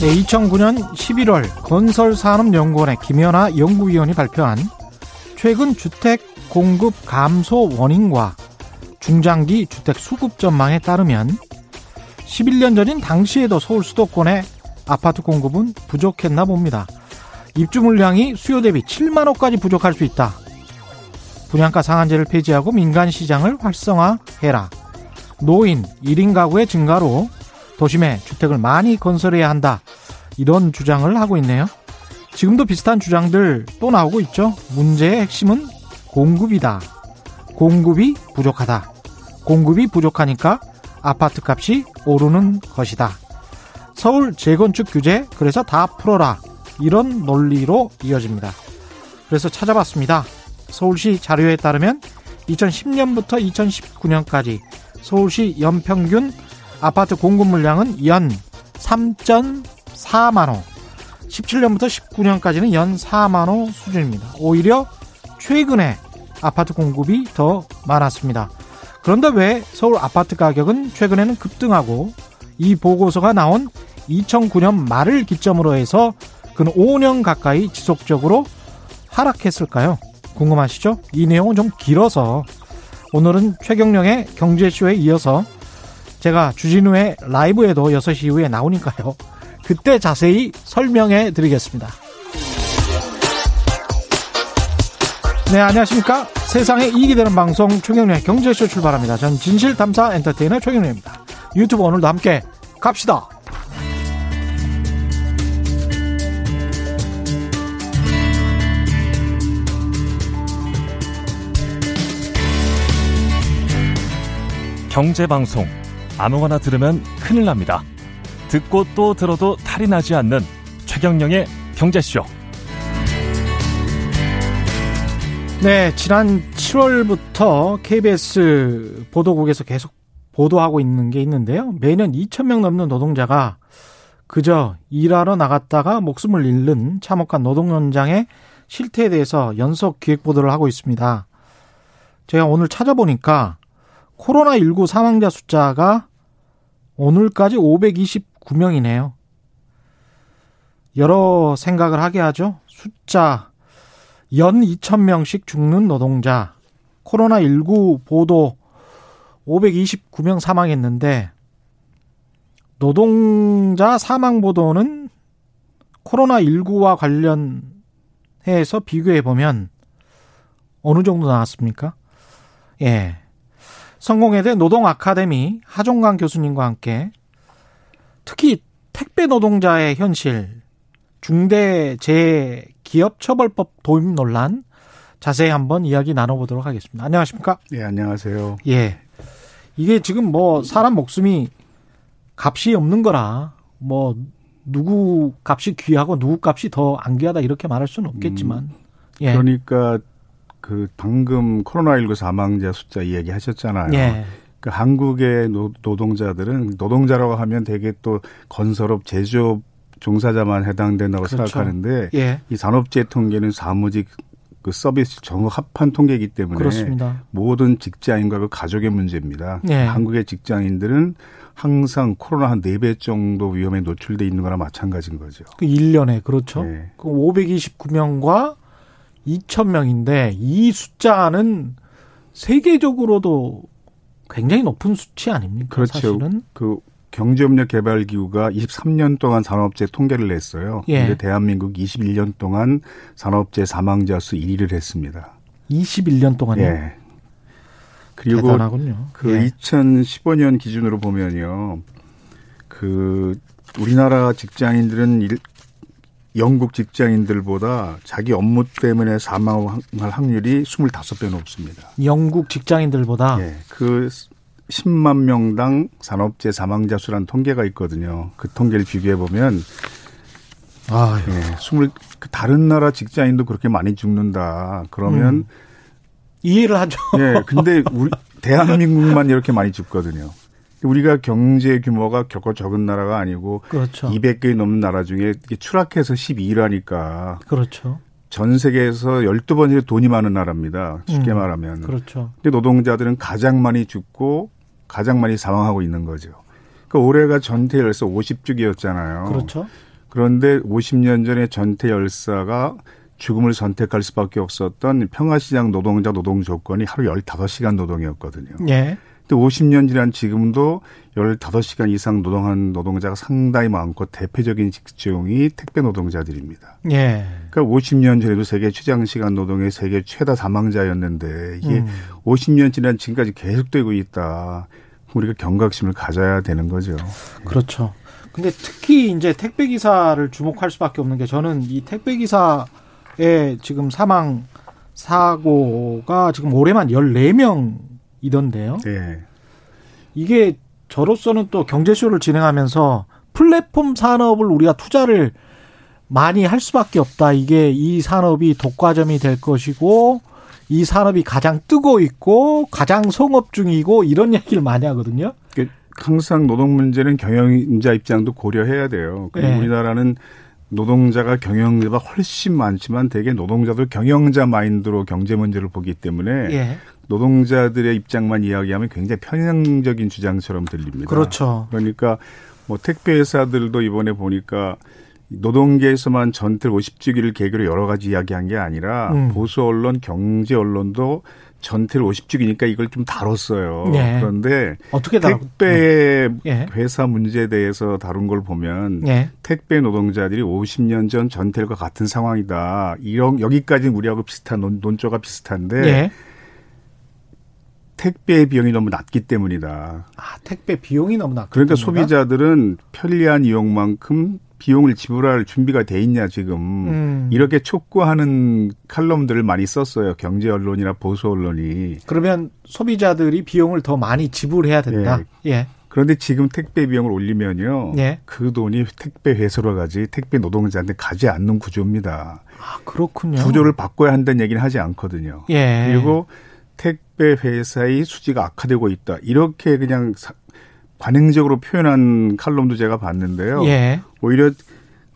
네, 2009년 11월 건설산업연구원의 김현아 연구위원이 발표한 최근 주택 공급 감소 원인과 중장기 주택 수급 전망에 따르면 11년 전인 당시에도 서울 수도권의 아파트 공급은 부족했나 봅니다. 입주 물량이 수요 대비 7만 호까지 부족할 수 있다. 분양가 상한제를 폐지하고 민간 시장을 활성화해라. 노인, 1인 가구의 증가로 도심에 주택을 많이 건설해야 한다. 이런 주장을 하고 있네요. 지금도 비슷한 주장들 또 나오고 있죠. 문제의 핵심은 공급이다. 공급이 부족하다. 공급이 부족하니까 아파트 값이 오르는 것이다. 서울 재건축 규제, 그래서 다 풀어라. 이런 논리로 이어집니다. 그래서 찾아봤습니다. 서울시 자료에 따르면 2010년부터 2019년까지 서울시 연평균 아파트 공급 물량은 연 3.4만 호, 17년부터 19년까지는 연 4만 호 수준입니다. 오히려 최근에 아파트 공급이 더 많았습니다. 그런데 왜 서울 아파트 가격은 최근에는 급등하고, 이 보고서가 나온 2009년 말을 기점으로 해서 근 5년 가까이 지속적으로 하락했을까요? 궁금하시죠? 이 내용은 좀 길어서 오늘은 최경령의 경제쇼에 이어서 제가 주진우의 라이브에도 6시 이후에 나오니까요. 그때 자세히 설명해 드리겠습니다. 네, 안녕하십니까? 세상에 이익이 되는 방송 최경령의 경제쇼 출발합니다. 전 진실탐사 엔터테이너 최경령입니다. 유튜브 오늘도 함께 갑시다. 경제방송 아무거나 들으면 큰일 납니다. 듣고 또 들어도 탈이 나지 않는 최경영의 경제쇼. 네, 지난 7월부터 KBS 보도국에서 계속 보도하고 있는 게 있는데요. 매년 2,000명 넘는 노동자가 그저 일하러 나갔다가 목숨을 잃는 참혹한 노동 현장의 실태에 대해서 연속 기획 보도를 하고 있습니다. 제가 오늘 찾아보니까 코로나19 사망자 숫자가 오늘까지 529명이네요. 여러 생각을 하게 하죠. 숫자, 연 2,000명씩 죽는 노동자, 코로나19 보도 529명 사망했는데, 노동자 사망 보도는 코로나19와 관련해서 비교해보면 어느 정도 나왔습니까? 예. 성공회대 노동아카데미 하종강 교수님과 함께 특히 택배 노동자의 현실, 중대재해기업처벌법 도입 논란 자세히 한번 이야기 나눠보도록 하겠습니다. 안녕하십니까? 네, 안녕하세요. 예, 이게 지금 뭐 사람 목숨이 값이 없는 거라 뭐 누구 값이 귀하고 누구 값이 더 안 귀하다 이렇게 말할 수는 없겠지만, 예. 그러니까. 그 방금 코로나19 사망자 숫자 이야기 하셨잖아요. 예. 그 한국의 노동자들은 노동자라고 하면 되게 또 건설업, 제조업 종사자만 해당된다고 그렇죠. 생각하는데 예. 이 산업재해 통계는 사무직 그 서비스 종합한 통계이기 때문에 그렇습니다. 모든 직장인과 그 가족의 문제입니다. 예. 한국의 직장인들은 항상 코로나 한 4배 정도 위험에 노출돼 있는 거나 마찬가지인 거죠. 그 1년에 그렇죠. 예. 그 529명과 2,000명인데 이 숫자는 세계적으로도 굉장히 높은 수치 아닙니까? 그렇죠. 사실은 그 경제협력개발기구가 23년 동안 산업재해 통계를 냈어요. 그런데 예. 대한민국 21년 동안 산업재해 사망자 수 1위를 했습니다. 21년 동안요? 예. 그리고 대단하군요. 그 예. 2015년 기준으로 보면요, 그 우리나라 직장인들은 영국 직장인들보다 자기 업무 때문에 사망할 확률이 25배 높습니다. 영국 직장인들보다? 네. 그 10만 명당 산업재해 사망자 수라는 통계가 있거든요. 그 통계를 비교해보면 아, 네, 다른 나라 직장인도 그렇게 많이 죽는다. 그러면 이해를 하죠. 네. 근데 대한민국만 이렇게 많이 죽거든요. 우리가 경제 규모가 결코 적은 나라가 아니고 그렇죠. 200개 넘는 나라 중에 추락해서 12위라니까. 그렇죠. 전 세계에서 12번째 돈이 많은 나라입니다. 쉽게 말하면. 그렇죠. 근데 노동자들은 가장 많이 죽고 가장 많이 사망하고 있는 거죠. 그러니까 올해가 전태일에서 50주기였잖아요. 그렇죠. 그런데 50년 전에 전태일 열사가 죽음을 선택할 수밖에 없었던 평화시장 노동자 노동 조건이 하루 15시간 노동이었거든요. 예. 근데 50년 지난 지금도 15시간 이상 노동한 노동자가 상당히 많고 대표적인 직종이 택배 노동자들입니다. 예. 그러니까 50년 전에도 세계 최장시간 노동의 세계 최다 사망자였는데 이게 50년 지난 지금까지 계속되고 있다. 우리가 경각심을 가져야 되는 거죠. 그렇죠. 근데 특히 이제 택배 기사를 주목할 수밖에 없는 게 저는 이 택배 기사의 지금 사망 사고가 지금 올해만 14명이던데요. 네. 이게 저로서는 또 경제쇼를 진행하면서 플랫폼 산업을 우리가 투자를 많이 할 수밖에 없다. 이게 이 산업이 독과점이 될 것이고 이 산업이 가장 뜨고 있고 가장 성업 중이고 이런 얘기를 많이 하거든요. 항상 노동 문제는 경영자 입장도 고려해야 돼요. 네. 우리나라는 노동자가 경영자보다 훨씬 많지만 대개 노동자도 경영자 마인드로 경제 문제를 보기 때문에 네. 노동자들의 입장만 이야기하면 굉장히 편향적인 주장처럼 들립니다. 그렇죠. 그러니까 뭐 택배 회사들도 이번에 보니까 노동계에서만 전태일 50주기를 계기로 여러 가지 이야기한 게 아니라 보수 언론, 경제 언론도 전태일 50주기니까 이걸 좀 다뤘어요. 네. 그런데 어떻게 택배 네. 회사 문제에 대해서 다룬 걸 보면 네. 택배 노동자들이 50년 전 전태일과 같은 상황이다. 이런 여기까지는 우리하고 비슷한 논조가 비슷한데 네. 택배 비용이 너무 낮기 때문이다. 아, 택배 비용이 너무 낮기 그러니까 때문인가? 소비자들은 편리한 이용만큼 비용을 지불할 준비가 돼 있냐 지금 이렇게 촉구하는 칼럼들을 많이 썼어요. 경제 언론이나 보수 언론이. 그러면 소비자들이 비용을 더 많이 지불해야 된다. 예. 예. 그런데 지금 택배 비용을 올리면요. 예. 그 돈이 택배 회사로 가지 택배 노동자한테 가지 않는 구조입니다. 아, 그렇군요. 구조를 바꿔야 한다는 얘기는 하지 않거든요. 예. 그리고 택배 회사의 수지가 악화되고 있다. 이렇게 그냥 관행적으로 표현한 칼럼도 제가 봤는데요. 예. 오히려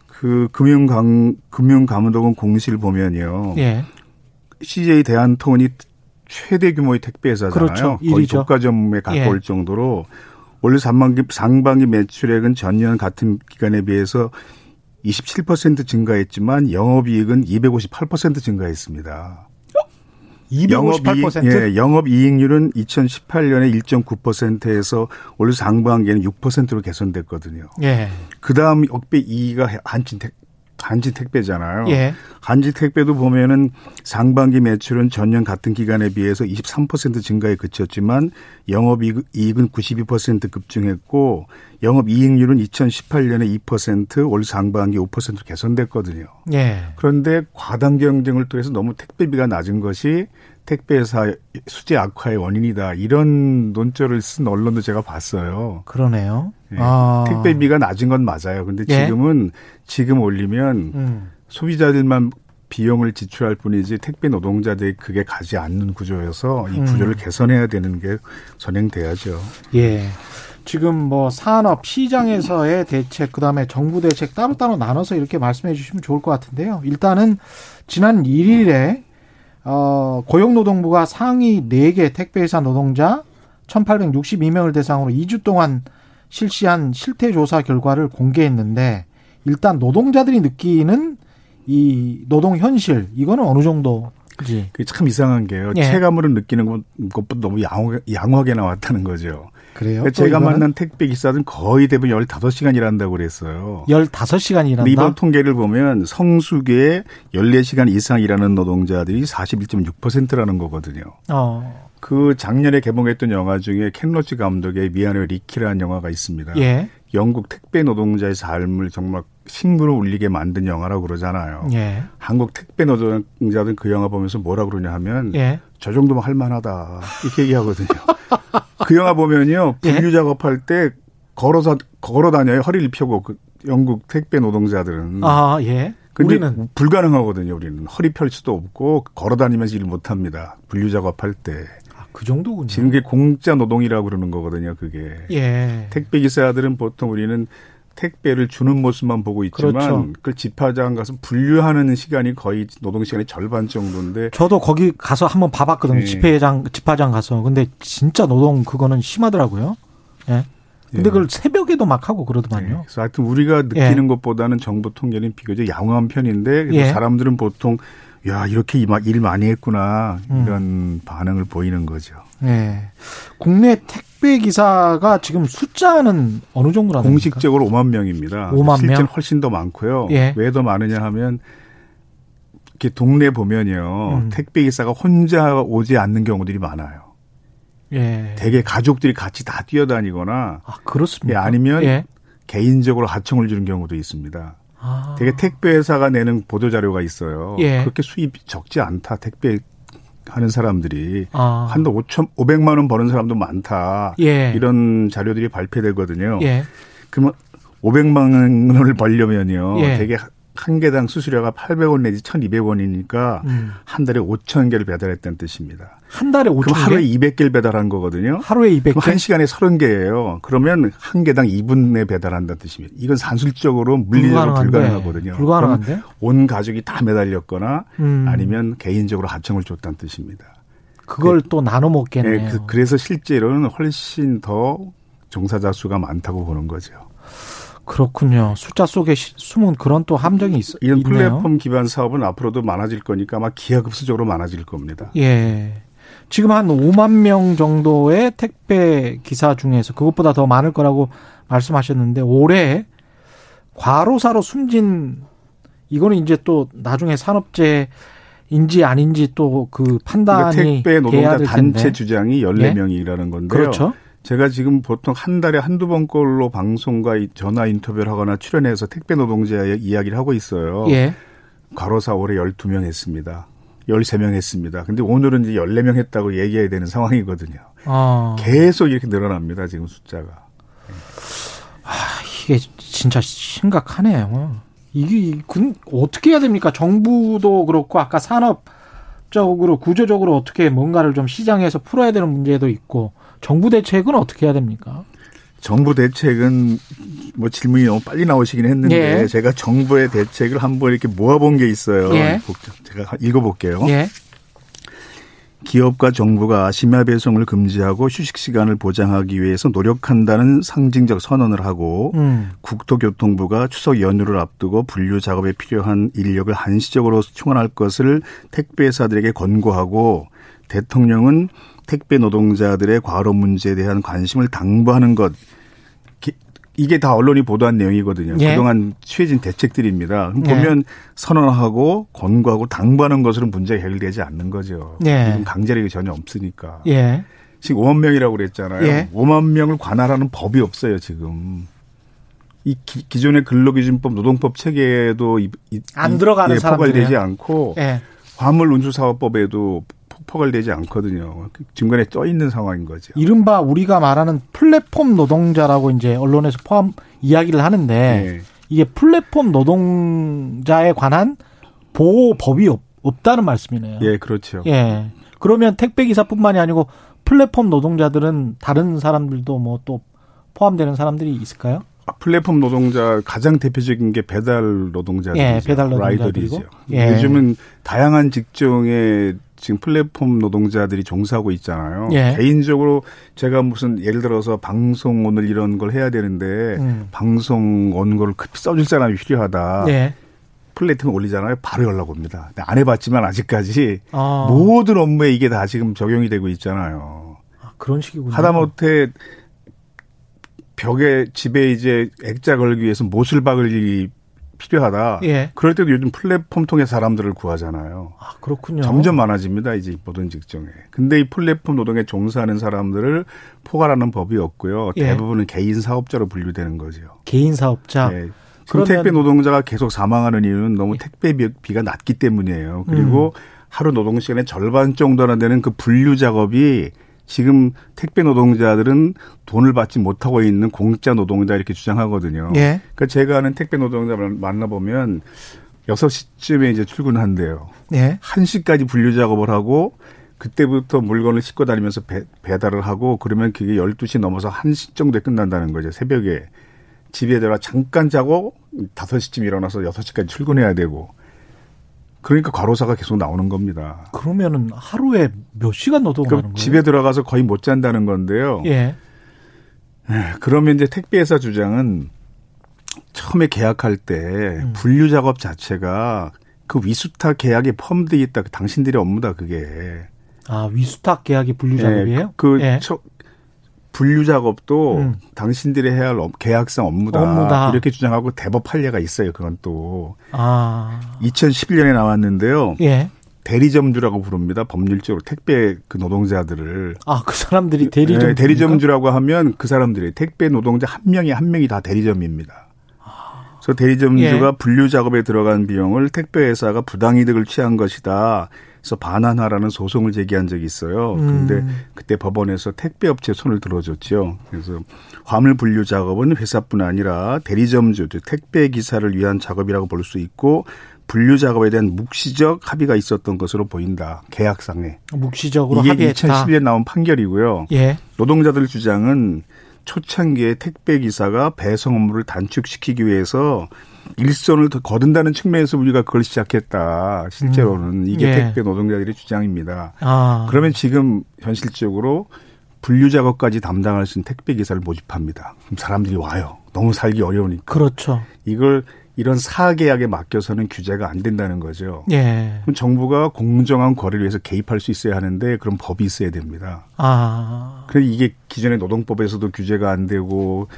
그 금융감독원 공시를 보면요. 예. CJ 대한통운이 최대 규모의 택배 회사잖아요. 그렇죠. 거의 독과점에 가까울 예. 정도로 올 상반기 매출액은 전년 같은 기간에 비해서 27% 증가했지만 영업이익은 258% 증가했습니다. 258%? 예, 영업이익률은 2018년에 1.9%에서 올 상반기에는 6%로 개선됐거든요. 예. 그다음 역배 2위가 한진택배잖아요. 예. 한진택배도 보면은 상반기 매출은 전년 같은 기간에 비해서 23% 증가에 그쳤지만 영업이익은 92% 급증했고 영업이익률은 2018년에 2%, 올 상반기 5% 개선됐거든요. 예. 그런데 과당 경쟁을 통해서 너무 택배비가 낮은 것이 택배사 수지 악화의 원인이다. 이런 논조를 쓴 언론도 제가 봤어요. 그러네요. 네. 아. 택배비가 낮은 건 맞아요. 그런데 지금은 예? 지금 올리면 소비자들만 비용을 지출할 뿐이지 택배 노동자들이 그게 가지 않는 구조여서 이 구조를 개선해야 되는 게 선행돼야죠. 예. 지금 뭐 산업 시장에서의 대책 그다음에 정부 대책 따로따로 나눠서 이렇게 말씀해 주시면 좋을 것 같은데요. 일단은 지난 1일에 고용노동부가 상위 4개 택배회사 노동자 1,862명을 대상으로 2주 동안 실시한 실태조사 결과를 공개했는데 일단 노동자들이 느끼는 이 노동 현실 이거는 어느 정도 그지? 그게 참 이상한 게요. 예. 체감으로 느끼는 것보다 너무 양호하게 나왔다는 거죠. 그래요? 그러니까 제가 만난 택배 기사들은 거의 대부분 15시간 일한다고 그랬어요. 15시간 일한다? 이번 통계를 보면 성수기에 14시간 이상 일하는 노동자들이 41.6%라는 거거든요. 그 작년에 개봉했던 영화 중에 켄 로치 감독의 미안해요 리키라는 영화가 있습니다. 예. 영국 택배 노동자의 삶을 정말 심부를 울리게 만든 영화라고 그러잖아요. 예. 한국 택배 노동자들은 그 영화 보면서 뭐라 그러냐 하면 예. 저 정도면 할 만하다 이렇게 얘기하거든요. 그 영화 보면요. 분류 예? 작업할 때 걸어 다녀요. 허리를 펴고 그 영국 택배 노동자들은. 아, 예. 근데 우리는 불가능하거든요. 우리는 허리 펼 수도 없고 걸어 다니면서 일 못 합니다. 분류 작업할 때. 그 정도군요. 지금 그게 공짜 노동이라고 그러는 거거든요, 그게. 예. 택배 기사들은 보통 우리는 택배를 주는 모습만 보고 있지만 그렇죠. 그 집화장 가서 분류하는 시간이 거의 노동 시간의 절반 정도인데. 저도 거기 가서 한번 봐봤거든요. 예. 집화장 가서. 근데 진짜 노동 그거는 심하더라고요. 예. 근데 그걸 새벽에도 막 하고 그러더만요. 네. 그래서 하여튼 우리가 느끼는 것보다는 정보 통제는 비교적 양호한 편인데 사람들은 보통 야, 이렇게 일 많이 했구나 이런 반응을 보이는 거죠. 네. 국내 택배 기사가 지금 숫자는 어느 정도나 됩니까? 공식적으로 5만 명입니다. 5만 실제는 명? 훨씬 더 많고요. 예. 왜 더 많으냐 하면 이렇게 동네 보면요. 택배 기사가 혼자 오지 않는 경우들이 많아요. 예. 되게 가족들이 같이 다 뛰어다니거나 아, 그렇습니까? 예, 아니면 개인적으로 하청을 주는 경우도 있습니다. 되게 택배 회사가 내는 보도 자료가 있어요. 예. 그렇게 수입이 적지 않다. 택배 하는 사람들이 한도 500만 원 버는 사람도 많다. 예. 이런 자료들이 발표되거든요. 예. 그러면 500만 원을 벌려면요. 되게 한 개당 수수료가 800원 내지 1,200원이니까 한 달에 5,000개를 배달했다는 뜻입니다. 한 달에 5,000개? 그럼 하루에 200개를 배달한 거거든요. 하루에 200개? 그럼 한 시간에 30개예요. 그러면 한 개당 2분에 배달한다는 뜻입니다. 이건 산술적으로 물리적으로 불가능하거든요. 불가능한데? 온 가족이 다 매달렸거나 아니면 개인적으로 하청을 줬다는 뜻입니다. 그걸 또 나눠 먹겠네요. 네, 그래서 실제로는 훨씬 더 종사자 수가 많다고 보는 거죠. 그렇군요. 숫자 속에 숨은 그런 또 함정이 있어요. 이런 플랫폼 기반 사업은 앞으로도 많아질 거니까 아마 기하급수적으로 많아질 겁니다. 예. 지금 한 5만 명 정도의 택배 기사 중에서 그것보다 더 많을 거라고 말씀하셨는데 올해 과로사로 숨진 이거는 이제 또 나중에 산업재해인지 아닌지 또 그 판단이 그러니까 택배 노동자 단체 주장이 14명이라는 건데요. 그렇죠. 제가 지금 보통 한 달에 한두 번 꼴로 방송과 전화 인터뷰를 하거나 출연해서 택배 노동자의 이야기를 하고 있어요. 예. 과로사 올해 12명 했습니다. 13명 했습니다. 근데 오늘은 이제 14명 했다고 얘기해야 되는 상황이거든요. 계속 이렇게 늘어납니다. 지금 숫자가. 아, 이게 진짜 심각하네요. 이게 어떻게 해야 됩니까? 정부도 그렇고 아까 산업적으로 구조적으로 어떻게 뭔가를 좀 시장에서 풀어야 되는 문제도 있고 정부 대책은 어떻게 해야 됩니까? 정부 대책은 뭐 질문이 너무 빨리 나오시긴 했는데 제가 정부의 대책을 한번 이렇게 모아본 게 있어요. 제가 읽어볼게요. 기업과 정부가 심야 배송을 금지하고 휴식 시간을 보장하기 위해서 노력한다는 상징적 선언을 하고 국토교통부가 추석 연휴를 앞두고 분류 작업에 필요한 인력을 한시적으로 충원할 것을 택배사들에게 권고하고 대통령은 택배 노동자들의 과로 문제에 대한 관심을 당부하는 것. 이게 다 언론이 보도한 내용이거든요. 그동안 취해진 대책들입니다. 보면 선언하고 권고하고 당부하는 것으로는 문제가 해결되지 않는 거죠. 강제력이 전혀 없으니까. 지금 5만 명이라고 그랬잖아요. 5만 명을 관할하는 법이 없어요. 지금. 이 기존의 근로기준법 노동법 체계에도 안 들어가는 사람들이에요. 포괄되지 않고 화물운수사업법에도 포괄되지 않거든요. 중간에 떠 있는 상황인 거죠. 이른바 우리가 말하는 플랫폼 노동자라고 이제 언론에서 포함 이야기를 하는데 이게 플랫폼 노동자에 관한 보호법이 없다는 말씀이네요. 예, 그렇죠. 예. 그러면 택배 기사뿐만이 아니고 플랫폼 노동자들은 다른 사람들도 뭐 또 포함되는 사람들이 있을까요? 플랫폼 노동자 가장 대표적인 게 배달 노동자들이죠. 배달 노동자들이죠. 요즘은 다양한 직종의 지금 플랫폼 노동자들이 종사하고 있잖아요. 개인적으로 제가 무슨 예를 들어서 방송 오늘 이런 걸 해야 되는데 방송 온 걸 써줄 사람이 필요하다. 플랫폼 올리잖아요. 바로 연락 옵니다. 안 해봤지만 아직까지 모든 업무에 이게 다 지금 적용이 되고 있잖아요. 아, 그런 식이군요. 하다못해 벽에 집에 이제 액자 걸기 위해서 못을 박을 필요하다. 그럴 때도 요즘 플랫폼 통해 사람들을 구하잖아요. 아, 그렇군요. 점점 많아집니다. 이제 모든 직종에. 근데 이 플랫폼 노동에 종사하는 사람들을 포괄하는 법이 없고요. 대부분은 개인 사업자로 분류되는 거죠. 개인 사업자. 그럼 택배 노동자가 계속 사망하는 이유는 너무 택배비가 낮기 때문이에요. 그리고 하루 노동 시간의 절반 정도나 되는 그 분류 작업이 지금 택배 노동자들은 돈을 받지 못하고 있는 공짜 노동자 이렇게 주장하거든요. 그러니까 제가 아는 택배 노동자 만나보면 6시쯤에 이제 출근한대요. 1시까지 분류 작업을 하고 그때부터 물건을 싣고 다니면서 배달을 하고 그러면 그게 12시 넘어서 1시 정도에 끝난다는 거죠. 새벽에. 집에 들어와 잠깐 자고 5시쯤 일어나서 6시까지 출근해야 되고. 그러니까 과로사가 계속 나오는 겁니다. 그러면은 하루에 몇 시간 노동하는 거예요? 집에 들어가서 거의 못 잔다는 건데요. 그러면 이제 택배회사 주장은 처음에 계약할 때 분류 작업 자체가 그 위수탁 계약에 포함되어 있다. 당신들의 업무다, 그게. 아, 위수탁 계약이 분류 작업이에요? 네, 분류 작업도 당신들이 해야 할 계약상 업무다. 이렇게 주장하고 대법 판례가 있어요. 그건 또. 아. 2011년에 나왔는데요. 예. 대리점주라고 부릅니다. 법률적으로 택배 그 노동자들을. 아, 그 사람들이 대리점주. 네, 대리점주라고 하면 그 사람들이 택배 노동자 한 명이 다 대리점입니다. 아. 그래서 대리점주가 분류 작업에 들어간 비용을 택배회사가 부당이득을 취한 것이다. 그래서 반환하라는 소송을 제기한 적이 있어요. 그런데 그때 법원에서 택배업체 손을 들어줬죠. 그래서 화물 분류 작업은 회사뿐 아니라 대리점주, 택배기사를 위한 작업이라고 볼 수 있고 분류 작업에 대한 묵시적 합의가 있었던 것으로 보인다. 계약상에. 묵시적으로 이게 합의했다. 이게 2011년에 나온 판결이고요. 예. 노동자들 주장은 초창기에 택배기사가 배송 업무를 단축시키기 위해서 일선을 더 거둔다는 측면에서 우리가 그걸 시작했다. 실제로는 이게 택배 노동자들의 주장입니다. 아. 그러면 지금 현실적으로 분류 작업까지 담당할 수 있는 택배 기사를 모집합니다. 그럼 사람들이 와요. 너무 살기 어려우니까. 그렇죠. 이걸 이런 사계약에 맡겨서는 규제가 안 된다는 거죠. 예. 그럼 정부가 공정한 거래를 위해서 개입할 수 있어야 하는데 그런 법이 있어야 됩니다. 아. 그래서 이게 기존의 노동법에서도 규제가 안 되고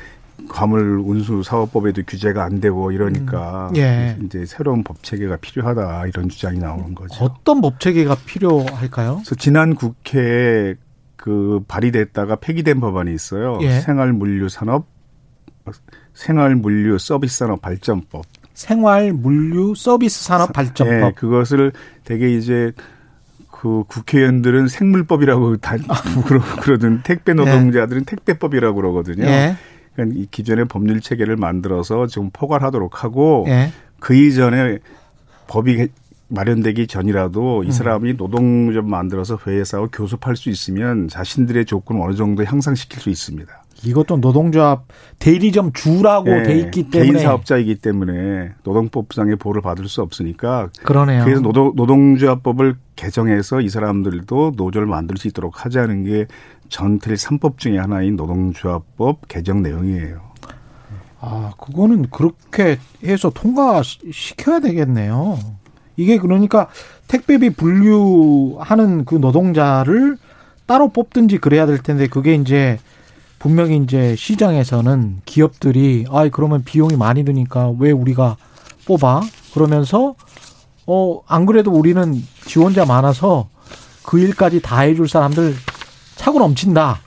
화물 운수 사업법에도 규제가 안 되고 이러니까 이제 새로운 법 체계가 필요하다 이런 주장이 나오는 거죠. 어떤 법 체계가 필요할까요? 그래서 지난 국회에 그 발의됐다가 폐기된 법안이 있어요. 예. 생활물류 서비스 산업 발전법. 네, 그것을 되게 이제 그 국회의원들은 생물법이라고 그러든 택배 노동자들은 택배법이라고 그러거든요. 예. 이 기존의 법률 체계를 만들어서 지금 포괄하도록 하고 그 이전에 법이 마련되기 전이라도 이 사람이 노동조합 만들어서 회사와 교섭할 수 있으면 자신들의 조건을 어느 정도 향상시킬 수 있습니다. 이것도 노동조합 대리점 주라고 돼 있기 때문에. 개인 사업자이기 때문에 노동법상의 보호를 받을 수 없으니까. 그러네요. 그래서 노동조합법을 개정해서 이 사람들도 노조를 만들 수 있도록 하자는 게 전태일 3법 중에 하나인 노동조합법 개정 내용이에요. 아, 그거는 그렇게 해서 통과시켜야 되겠네요. 이게 그러니까 택배비 분류하는 그 노동자를 따로 뽑든지 그래야 될 텐데 그게 이제 분명히 이제 시장에서는 기업들이 그러면 비용이 많이 드니까 왜 우리가 뽑아? 그러면서 안 그래도 우리는 지원자 많아서 그 일까지 다 해줄 사람들 차고 넘친다.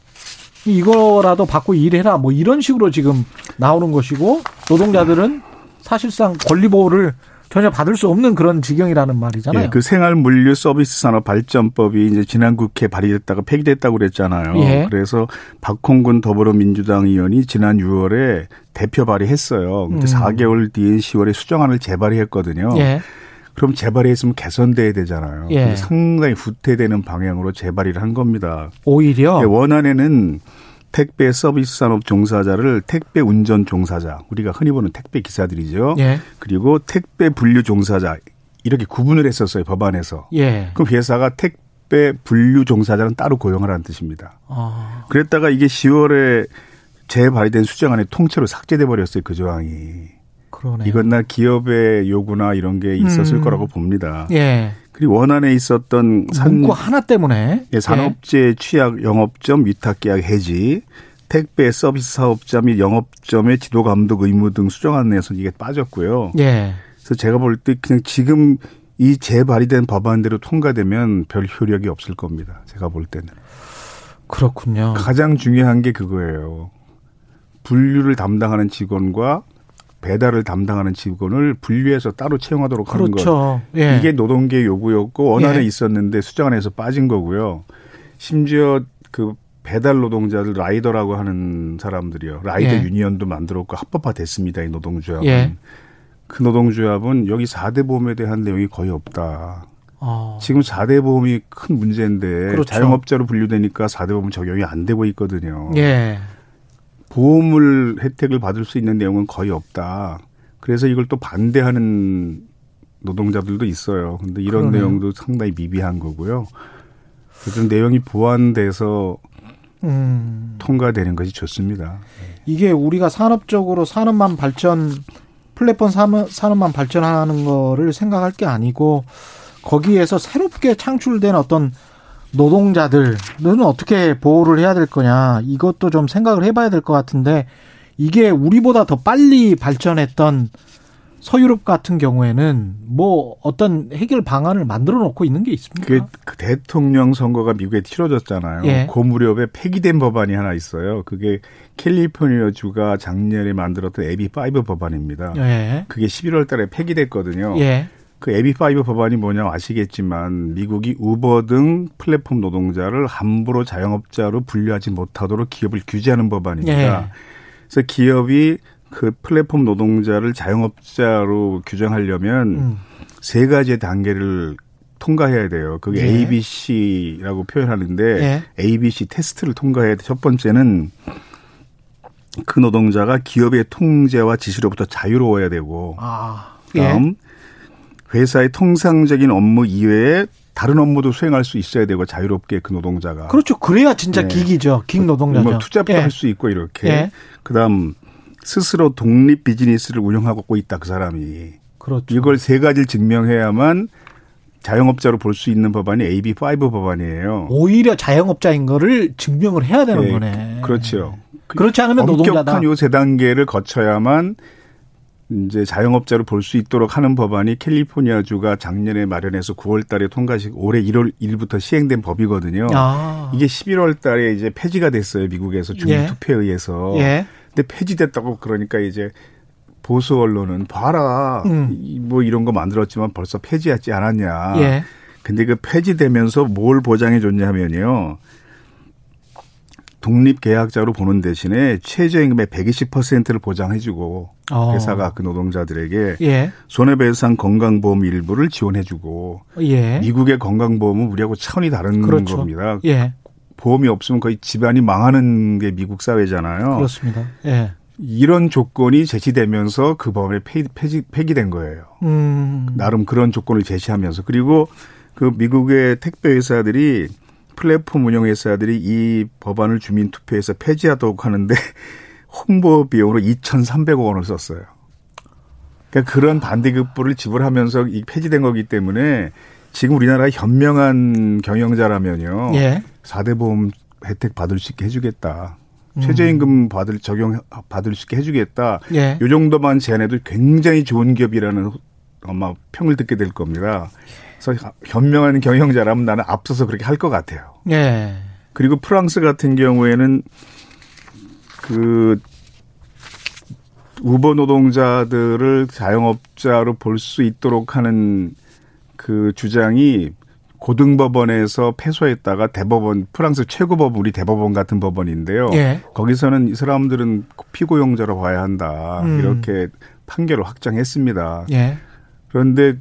이거라도 받고 일해라. 뭐 이런 식으로 지금 나오는 것이고 노동자들은 사실상 권리보호를 전혀 받을 수 없는 그런 지경이라는 말이잖아요. 예, 그 생활물류서비스산업발전법이 이제 지난 국회에 발의됐다가 폐기됐다고 그랬잖아요. 예. 그래서 박홍근 더불어민주당 의원이 지난 6월에 대표 발의했어요. 근데 4개월 뒤인 10월에 수정안을 재발의했거든요. 예. 그럼 재발의했으면 개선돼야 되잖아요. 예. 상당히 후퇴되는 방향으로 재발의를 한 겁니다. 오히려? 예, 원안에는 택배 서비스 산업 종사자를 택배 운전 종사자, 우리가 흔히 보는 택배 기사들이죠. 예. 그리고 택배 분류 종사자 이렇게 구분을 했었어요. 법안에서. 예. 그럼 회사가 택배 분류 종사자는 따로 고용하라는 뜻입니다. 아. 그랬다가 이게 10월에 재발의된 수정안에 통째로 삭제돼 버렸어요. 그 조항이. 그러네요. 이건 나 기업의 요구나 이런 게 있었을 거라고 봅니다. 예. 그리고 원안에 있었던 문구 하나 때문에 산업재 취약 영업점 위탁계약 해지, 택배 서비스 사업자 및 영업점의 지도감독 의무 등 수정안에서 이게 빠졌고요. 예. 그래서 제가 볼 때 그냥 지금 이 재발의된 법안대로 통과되면 별 효력이 없을 겁니다. 제가 볼 때는. 그렇군요. 가장 중요한 게 그거예요. 분류를 담당하는 직원과 배달을 담당하는 직원을 분류해서 따로 채용하도록 하는 것. 예. 이게 노동계 요구였고 원안에 있었는데 수정안에서 빠진 거고요. 심지어 그 배달 노동자들 라이더라고 하는 사람들이요. 라이더 유니언도 만들었고 합법화됐습니다. 이 노동조합은. 그 노동조합은 여기 4대 보험에 대한 내용이 거의 없다. 지금 4대 보험이 큰 문제인데 자영업자로 분류되니까 4대 보험 적용이 안 되고 있거든요. 예. 보험을 혜택을 받을 수 있는 내용은 거의 없다. 그래서 이걸 또 반대하는 노동자들도 있어요. 그런데 이런 내용도 상당히 미비한 거고요. 그래서 내용이 보완돼서 통과되는 것이 좋습니다. 이게 우리가 산업적으로 산업만 발전, 플랫폼 산업만 발전하는 거를 생각할 게 아니고 거기에서 새롭게 창출된 어떤 노동자들은 어떻게 보호를 해야 될 거냐, 이것도 좀 생각을 해봐야 될 것 같은데, 이게 우리보다 더 빨리 발전했던 서유럽 같은 경우에는 뭐 어떤 해결 방안을 만들어 놓고 있는 게 있습니까? 그 대통령 선거가 미국에 치러졌잖아요. 예. 그 무렵에 폐기된 법안이 하나 있어요. 그게 캘리포니아주가 작년에 만들었던 AB5 법안입니다. 예. 그게 11월 달에 폐기됐거든요. 예. 그 AB5 법안이 뭐냐 아시겠지만 미국이 우버 등 플랫폼 노동자를 함부로 자영업자로 분류하지 못하도록 기업을 규제하는 법안입니다. 예. 그래서 기업이 그 플랫폼 노동자를 자영업자로 규정하려면 세 가지의 단계를 통과해야 돼요. 그게 예. ABC라고 표현하는데 예. ABC 테스트를 통과해야 돼. 첫 번째는 그 노동자가 기업의 통제와 지시로부터 자유로워야 되고 예. 다음 회사의 통상적인 업무 이외에 다른 업무도 수행할 수 있어야 되고 자유롭게 그 노동자가. 그렇죠. 그래야 진짜 네. 기기죠. 기 노동자죠. 뭐 투잡도 예. 할 수 있고 이렇게. 예. 그다음 스스로 독립 비즈니스를 운영하고 있다 그 사람이. 그렇죠. 이걸 세 가지를 증명해야만 자영업자로 볼 수 있는 법안이 AB5 법안이에요. 오히려 자영업자인 거를 증명을 해야 되는 예. 거네. 그렇죠. 그렇지 않으면 노동자다. 엄격한 요 세 단계를 거쳐야만 이제 자영업자로 볼 수 있도록 하는 법안이 캘리포니아주가 작년에 마련해서 9월 달에 통과식 올해 1월 1일부터 시행된 법이거든요. 이게 11월 달에 이제 폐지가 됐어요. 미국에서 주민 투표에 의해서. 예. 근데 폐지됐다고 그러니까 이제 보수 언론은 봐라. 뭐 이런 거 만들었지만 벌써 폐지하지 않았냐. 예. 근데 그 폐지되면서 뭘 보장해 줬냐 하면요. 독립계약자로 보는 대신에 최저임금의 120%를 보장해주고 회사가 그 노동자들에게 예. 손해배상 건강보험 일부를 지원해주고 예. 미국의 건강보험은 우리하고 차원이 다른 그렇죠. 겁니다. 예. 보험이 없으면 거의 집안이 망하는 게 미국 사회잖아요. 그렇습니다. 예. 이런 조건이 제시되면서 그 법안이 폐기된 거예요. 나름 그런 조건을 제시하면서. 그리고 그 미국의 택배회사들이 플랫폼 운영회사들이 이 법안을 주민투표에서 폐지하도록 하는데 홍보 비용으로 2,300억 원을 썼어요. 그러니까 그런 반대급부를 지불하면서 이 폐지된 거기 때문에 지금 우리나라의 현명한 경영자라면요. 예. 4대 보험 혜택 받을 수 있게 해주겠다. 최저임금 적용 받을 수 있게 해주겠다. 예. 이 정도만 제안해도 굉장히 좋은 기업이라는 아마 평을 듣게 될 겁니다. 그래서 현명한 경영자라면 나는 앞서서 그렇게 할 것 같아요. 예. 그리고 프랑스 같은 경우에는 그 우버 노동자들을 자영업자로 볼 수 있도록 하는 그 주장이 고등법원에서 패소했다가 대법원, 프랑스 최고법 우리 대법원 같은 법원인데요. 예. 거기서는 이 사람들은 피고용자로 봐야 한다. 이렇게 판결을 확정했습니다. 예. 그런데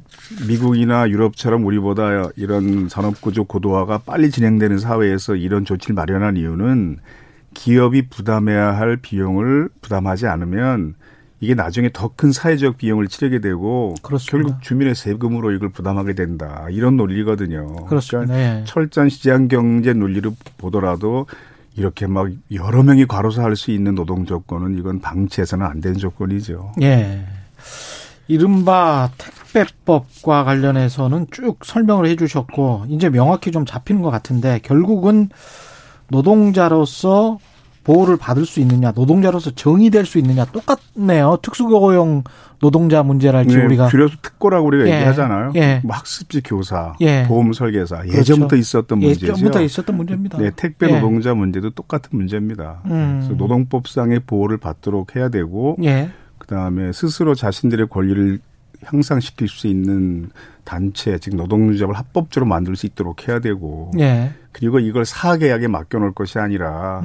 미국이나 유럽처럼 우리보다 이런 산업구조 고도화가 빨리 진행되는 사회에서 이런 조치를 마련한 이유는 기업이 부담해야 할 비용을 부담하지 않으면 이게 나중에 더 큰 사회적 비용을 치르게 되고 그렇습니다. 결국 주민의 세금으로 이걸 부담하게 된다. 이런 논리거든요. 그렇습니다. 그러니까 예. 철저한 시장경제 논리를 보더라도 이렇게 막 여러 명이 과로사할 수 있는 노동 조건은 이건 방치해서는 안 되는 조건이죠. 예. 이른바 택배법과 관련해서는 쭉 설명을 해 주셨고 이제 명확히 좀 잡히는 것 같은데 결국은 노동자로서 보호를 받을 수 있느냐 노동자로서 정의될 수 있느냐 똑같네요. 특수고용 노동자 문제랄지 네, 우리가. 줄여서 특고라고 우리가 예, 얘기하잖아요. 예. 뭐 학습지 교사, 예. 보험설계사 예전부터 그렇죠. 있었던 문제죠. 예전부터 있었던 문제입니다. 네, 택배 노동자 예. 문제도 똑같은 문제입니다. 그래서 노동법상의 보호를 받도록 해야 되고 예. 그다음에 스스로 자신들의 권리를 향상시킬 수 있는 단체, 즉 노동조합을 합법적으로 만들 수 있도록 해야 되고 예. 그리고 이걸 사계약에 맡겨놓을 것이 아니라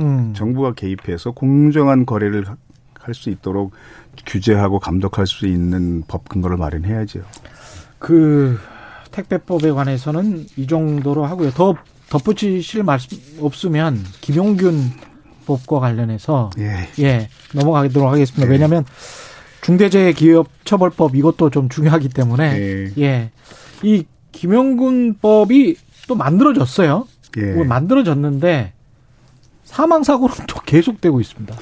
정부가 개입해서 공정한 거래를 할 수 있도록 규제하고 감독할 수 있는 법 근거를 마련해야죠. 그 택배법에 관해서는 이 정도로 하고요. 더 덧붙이실 말씀 없으면 김용균 법과 관련해서 예. 예, 넘어가도록 하겠습니다. 예. 왜냐하면 중대재해기업처벌법 이것도 좀 중요하기 때문에 예. 예. 이 김용균 법이 또 만들어졌어요. 예. 만들어졌는데 사망사고는 또 계속되고 있습니다.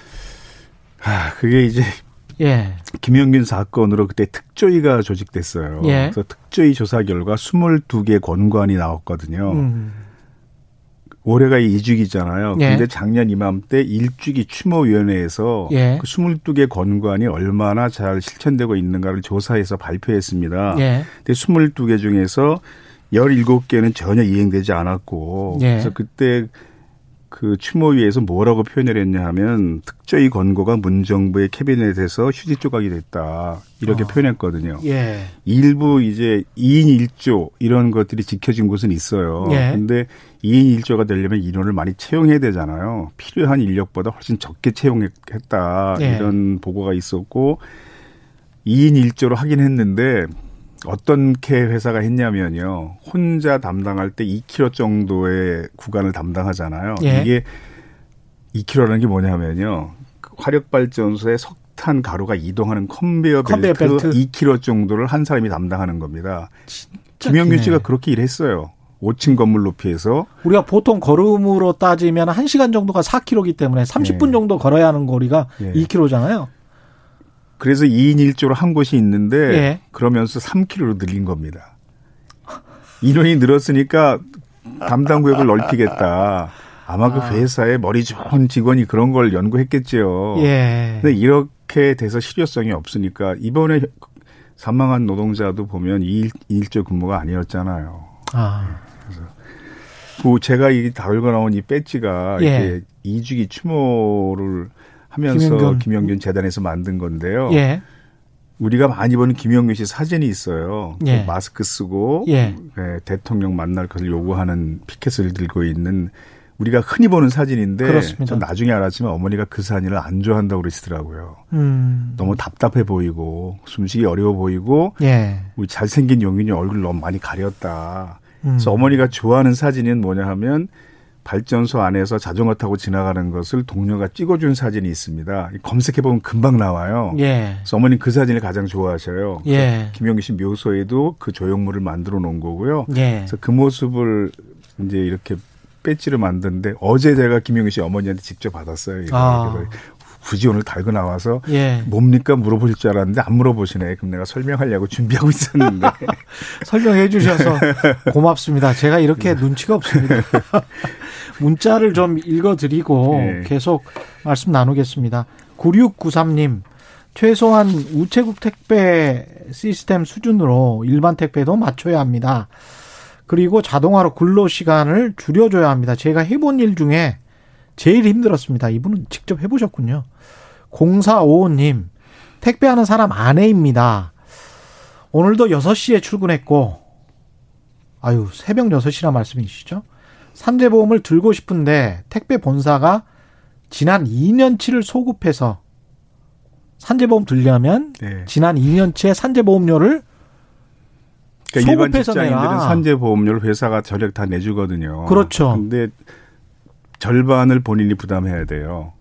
아, 그게 이제 예. 김용균 사건으로 그때 특조위가 조직됐어요. 예. 그래서 특조위 조사 결과 22개 권고안이 나왔거든요. 올해가 2주기잖아요. 그런데 예. 작년 이맘때 1주기 추모위원회에서 예. 그 22개 권고안이 얼마나 잘 실천되고 있는가를 조사해서 발표했습니다. 예. 근데 22개 중에서 17개는 전혀 이행되지 않았고 예. 그래서 그때 그 추모위에서 뭐라고 표현을 했냐 하면 특조위 권고가 문정부의 캐비넷에서 휴지 조각이 됐다. 이렇게 표현했거든요. 예. 일부 이제 2인 1조 이런 것들이 지켜진 곳은 있어요. 그런데 예. 2인 1조가 되려면 인원을 많이 채용해야 되잖아요. 필요한 인력보다 훨씬 적게 채용했다. 예. 이런 보고가 있었고 2인 1조로 하긴 했는데 어떻게 회사가 했냐면요. 혼자 담당할 때 2km 정도의 구간을 담당하잖아요. 예. 이게 2km라는 게 뭐냐면요. 화력발전소의 석탄 가루가 이동하는 컨베이어 벨트 2km 정도를 한 사람이 담당하는 겁니다. 김영균 씨가 그렇게 일했어요. 5층 건물 높이에서. 우리가 보통 걸음으로 따지면 1시간 정도가 4km이기 때문에 30분 예. 정도 걸어야 하는 거리가 예. 2km잖아요. 그래서 2인 1조로 한 곳이 있는데 예. 그러면서 3km로 늘린 겁니다. 인원이 늘었으니까 담당 구역을 넓히겠다. 아마 그 회사의 머리 좋은 직원이 그런 걸 연구했겠지요. 예. 근데 이렇게 돼서 실효성이 없으니까 이번에 사망한 노동자도 보면 2인 1조 근무가 아니었잖아요. 아. 그래서 그 제가 이 다 읽어 나온 이 배지가 예. 이게 2주기 추모를 하면서 김용균 재단에서 만든 건데요. 예. 우리가 많이 보는 김용균 씨 사진이 있어요. 예. 마스크 쓰고 예. 대통령 만날 것을 요구하는 피켓을 들고 있는 우리가 흔히 보는 사진인데 그렇습니다. 전 나중에 알았지만 어머니가 그 사진을 안 좋아한다고 그러시더라고요. 너무 답답해 보이고 숨쉬기 어려워 보이고 예. 우리 잘생긴 용균이 얼굴 너무 많이 가렸다. 그래서 어머니가 좋아하는 사진은 뭐냐 하면 발전소 안에서 자전거 타고 지나가는 것을 동료가 찍어준 사진이 있습니다. 검색해보면 금방 나와요. 예. 그래서 어머니는 그 사진을 가장 좋아하셔요. 예. 김용균 씨 묘소에도 그 조형물을 만들어 놓은 거고요. 예. 그래서 그 모습을 이제 이렇게 배지를 만드는데 어제 제가 김용균 씨 어머니한테 직접 받았어요. 이걸. 굳이 오늘 달고 나와서 예. 뭡니까 물어보실 줄 알았는데 안 물어보시네. 그럼 내가 설명하려고 준비하고 있었는데. 설명해 주셔서 고맙습니다. 제가 이렇게 눈치가 없습니다. 문자를 좀 읽어드리고 예. 계속 말씀 나누겠습니다. 9693님. 최소한 우체국 택배 시스템 수준으로 일반 택배도 맞춰야 합니다. 그리고 자동화로 근로시간을 줄여줘야 합니다. 제가 해본 일 중에 제일 힘들었습니다. 이분은 직접 해보셨군요. 0455님, 택배하는 사람 아내입니다. 오늘도 6시에 출근했고, 아유, 새벽 6시라 말씀이시죠? 산재보험을 들고 싶은데 택배 본사가 지난 2년치를 소급해서 산재보험 들려면 네. 지난 2년치의 산재보험료를 그러니까 소급해서 일반 직장인들은 내라. 산재보험료를 회사가 저력 다 내주거든요. 그렇죠. 근데 절반을 본인이 부담해야 돼요.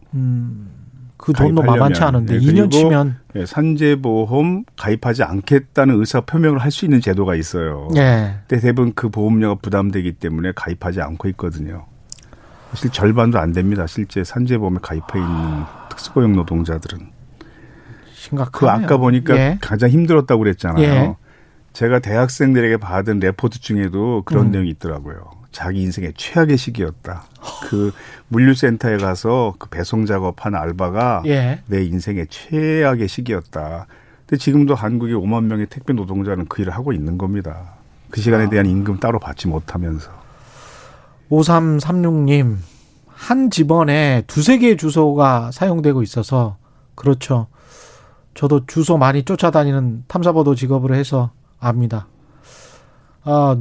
그 돈도 만만치 않은데 네, 2년치면. 네, 산재보험 가입하지 않겠다는 의사표명을 할 수 있는 제도가 있어요. 네. 근데 대부분 그 보험료가 부담되기 때문에 가입하지 않고 있거든요. 사실 절반도 안 됩니다. 실제 산재보험에 가입해 있는 특수고용 노동자들은. 심각하네요. 그 아까 보니까 예. 가장 힘들었다고 그랬잖아요. 예. 제가 대학생들에게 받은 레포트 중에도 그런 내용이 있더라고요. 자기 인생의 최악의 시기였다. 그 물류센터에 가서 그 배송 작업한 알바가 예. 내 인생의 최악의 시기였다. 근데 지금도 한국의 5만 명의 택배 노동자는 그 일을 하고 있는 겁니다. 그 시간에 대한 임금 따로 받지 못하면서. 5336님. 한 집안에 2-3개의 주소가 사용되고 있어서 그렇죠. 저도 주소 많이 쫓아다니는 탐사보도 직업으로 해서 압니다.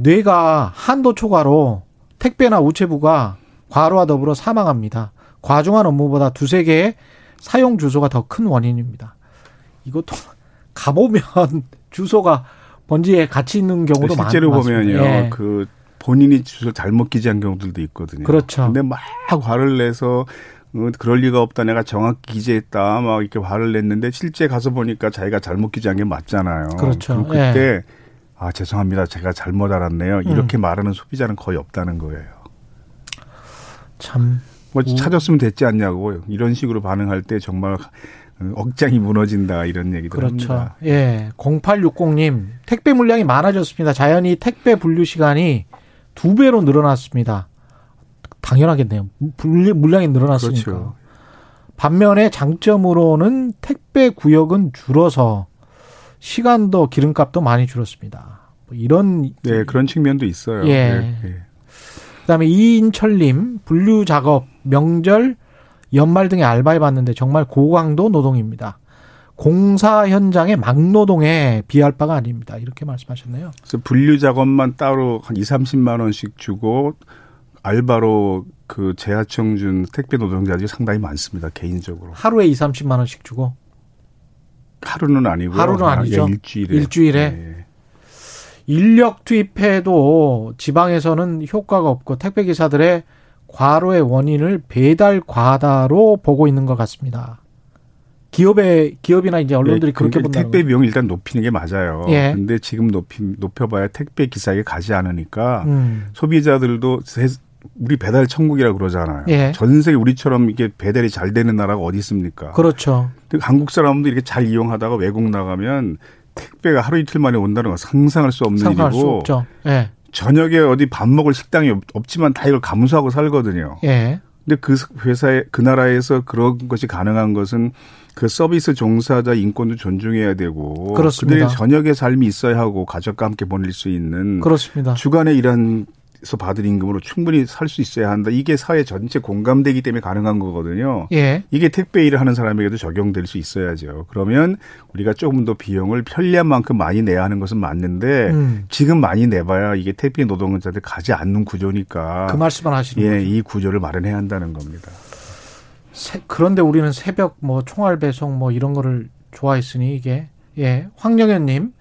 뇌가 한도 초과로 택배나 우체부가 과로와 더불어 사망합니다. 과중한 업무보다 2-3개의 사용 주소가 더 큰 원인입니다. 이것도 가보면 주소가 번지에 같이 있는 경우도 많습니다. 실제로 보면요. 예. 그 본인이 주소를 잘못 기재한 경우들도 있거든요. 그렇죠. 근데 막 화를 내서 그럴 리가 없다. 내가 정확히 기재했다. 막 이렇게 화를 냈는데 실제 가서 보니까 자기가 잘못 기재한 게 맞잖아요. 그렇죠. 그때 예. 아, 죄송합니다. 제가 잘못 알았네요. 이렇게 말하는 소비자는 거의 없다는 거예요. 참 뭐 찾았으면 됐지 않냐고 이런 식으로 반응할 때 정말 억장이 무너진다 이런 얘기도 그렇죠. 합니다. 예, 0860님 택배 물량이 많아졌습니다. 자연히 택배 분류 시간이 2배로 늘어났습니다. 당연하겠네요. 물량이 늘어났으니까. 그렇죠. 반면에 장점으로는 택배 구역은 줄어서 시간도 기름값도 많이 줄었습니다. 뭐 이런 네, 그런 측면도 있어요. 예. 네, 네. 그다음에 이인철님 분류 작업 명절 연말 등의 알바해봤는데 정말 고강도 노동입니다. 공사 현장의 막노동에 비할 바가 아닙니다. 이렇게 말씀하셨네요. 그래서 분류 작업만 따로 한 2, 30만 원씩 주고 알바로 그 재하청 준 택배 노동자들이 상당히 많습니다. 개인적으로. 하루에 2, 30만 원씩 주고? 하루는 아니고요. 하루는 아니죠. 예, 일주일에. 네. 인력 투입해도 지방에서는 효과가 없고 택배기사들의 과로의 원인을 배달 과다로 보고 있는 것 같습니다. 기업이나 이제 언론들이 네, 그렇게 본다. 택배 비용을 일단 높이는 게 맞아요. 그런데 예. 지금 높여봐야 택배 기사에게 가지 않으니까 소비자들도 우리 배달 천국이라고 그러잖아요. 예. 전 세계 우리처럼 이게 배달이 잘 되는 나라가 어디 있습니까? 그렇죠. 한국 사람도 이렇게 잘 이용하다가 외국 나가면 택배가 하루 이틀 만에 온다는 건 상상할 수 없는 상상할 일이고. 상상할 수 없죠. 예. 저녁에 어디 밥 먹을 식당이 없지만 다 이걸 감수하고 살거든요. 예. 근데 그 회사에, 그 나라에서 그런 것이 가능한 것은 그 서비스 종사자 인권도 존중해야 되고. 그렇습니다. 그들의 저녁의 삶이 있어야 하고 가족과 함께 보낼 수 있는. 그렇습니다. 주간에 일해서 받은 임금으로 충분히 살 수 있어야 한다. 이게 사회 전체 공감되기 때문에 가능한 거거든요. 예. 이게 택배 일을 하는 사람에게도 적용될 수 있어야죠. 그러면 우리가 조금 더 비용을 편리한 만큼 많이 내야 하는 것은 맞는데 지금 많이 내봐야 이게 택배 노동자한테 가지 않는 구조니까. 그 말씀을 하시는 거죠. 예, 이 구조를 마련해야 한다는 겁니다. 그런데 우리는 새벽 뭐 총알 배송 뭐 이런 거를 좋아했으니 이게 예 황영현님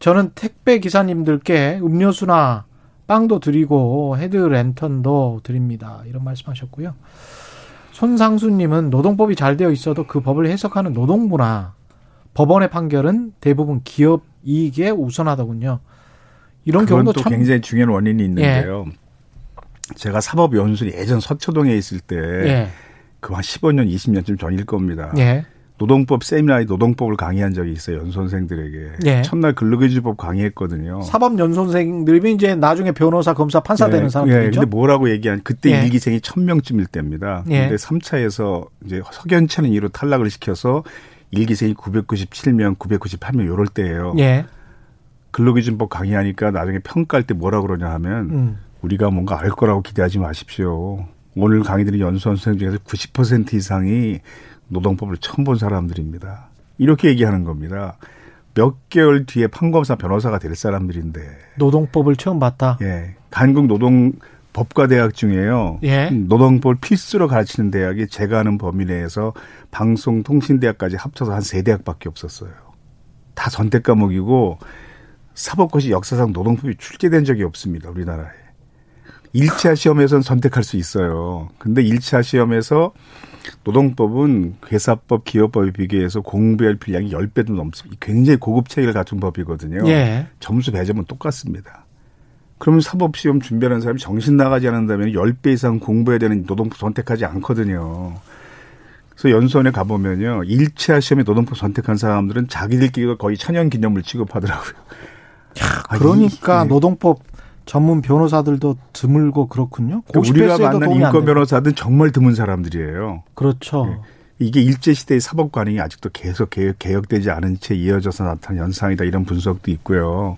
저는 택배 기사님들께 음료수나 빵도 드리고 헤드랜턴도 드립니다 이런 말씀하셨고요. 손상수님은 노동법이 잘 되어 있어도 그 법을 해석하는 노동부나 법원의 판결은 대부분 기업 이익에 우선하더군요. 이런 경우도 참 굉장히 중요한 원인이 있는데요. 예. 제가 사법연수를 예전 서초동에 있을 때. 예. 그 한 15년, 20년쯤 전일 겁니다. 예. 노동법 세미나에 노동법을 강의한 적이 있어요. 연수원생들에게. 예. 첫날 근로기준법 강의했거든요. 사법 연수원생들이 이제 나중에 변호사, 검사, 판사 예. 되는 사람들이죠. 그런데 예. 뭐라고 얘기한 그때 예. 일기생이 1000명쯤일 때입니다. 그런데 예. 3차에서 이제 석연찮은 이유로 탈락을 시켜서 일기생이 997명, 998명 요럴 때예요. 예. 근로기준법 강의하니까 나중에 평가할 때 뭐라고 그러냐 하면 우리가 뭔가 알 거라고 기대하지 마십시오. 오늘 강의들은 연수원 선생님 중에서 90% 이상이 노동법을 처음 본 사람들입니다. 이렇게 얘기하는 겁니다. 몇 개월 뒤에 판검사 변호사가 될 사람들인데. 노동법을 처음 봤다? 예. 한국 노동법과대학 중에요. 예. 노동법을 필수로 가르치는 대학이 제가 아는 범위 내에서 방송통신대학까지 합쳐서 한 3대학밖에 없었어요. 다 전택 과목이고 사법고시 역사상 노동법이 출제된 적이 없습니다. 우리나라에. 1차 시험에서는 선택할 수 있어요. 근데 1차 시험에서 노동법은 회사법, 기업법에 비교해서 공부할 분량이 10배도 넘습니다. 굉장히 고급 체계를 갖춘 법이거든요. 예. 점수 배점은 똑같습니다. 그러면 사법시험 준비하는 사람이 정신 나가지 않는다면 10배 이상 공부해야 되는 노동법 선택하지 않거든요. 그래서 연수원에 가보면요. 1차 시험에 노동법 선택한 사람들은 자기들끼리도 거의 천연기념물 취급하더라고요. 야, 그러니까 네. 노동법. 전문 변호사들도 드물고 그렇군요. 그러니까 우리가 만난 인권 변호사들은 정말 드문 사람들이에요. 그렇죠. 네. 이게 일제시대의 사법관행이 아직도 계속 개혁되지 않은 채 이어져서 나타난 현상이다. 이런 분석도 있고요.